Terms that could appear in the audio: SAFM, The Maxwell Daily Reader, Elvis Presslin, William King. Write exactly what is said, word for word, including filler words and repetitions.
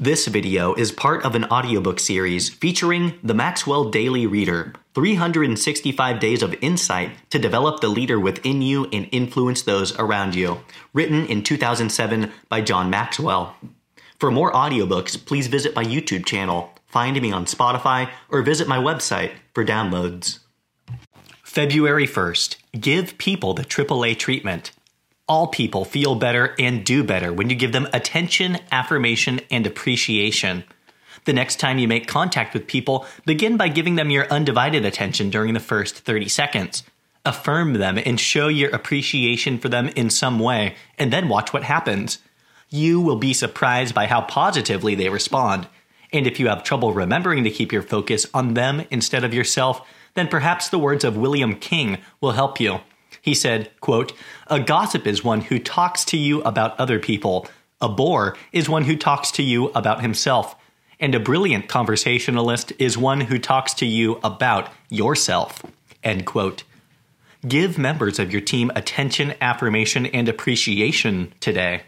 This video is part of an audiobook series featuring The Maxwell Daily Reader, three hundred sixty-five Days of Insight to Develop the Leader Within You and Influence Those Around You, written in two thousand seven by John Maxwell. For more audiobooks, please visit my YouTube channel, find me on Spotify, or visit my website for downloads. February first, give people the triple A treatment. All people feel better and do better when you give them attention, affirmation, and appreciation. The next time you make contact with people, begin by giving them your undivided attention during the first thirty seconds. Affirm them and show your appreciation for them in some way, and then watch what happens. You will be surprised by how positively they respond. And if you have trouble remembering to keep your focus on them instead of yourself, then perhaps the words of William King will help you. He said, quote, "A gossip is one who talks to you about other people. A bore is one who talks to you about himself. And a brilliant conversationalist is one who talks to you about yourself." End quote. Give members of your team attention, affirmation, and appreciation today.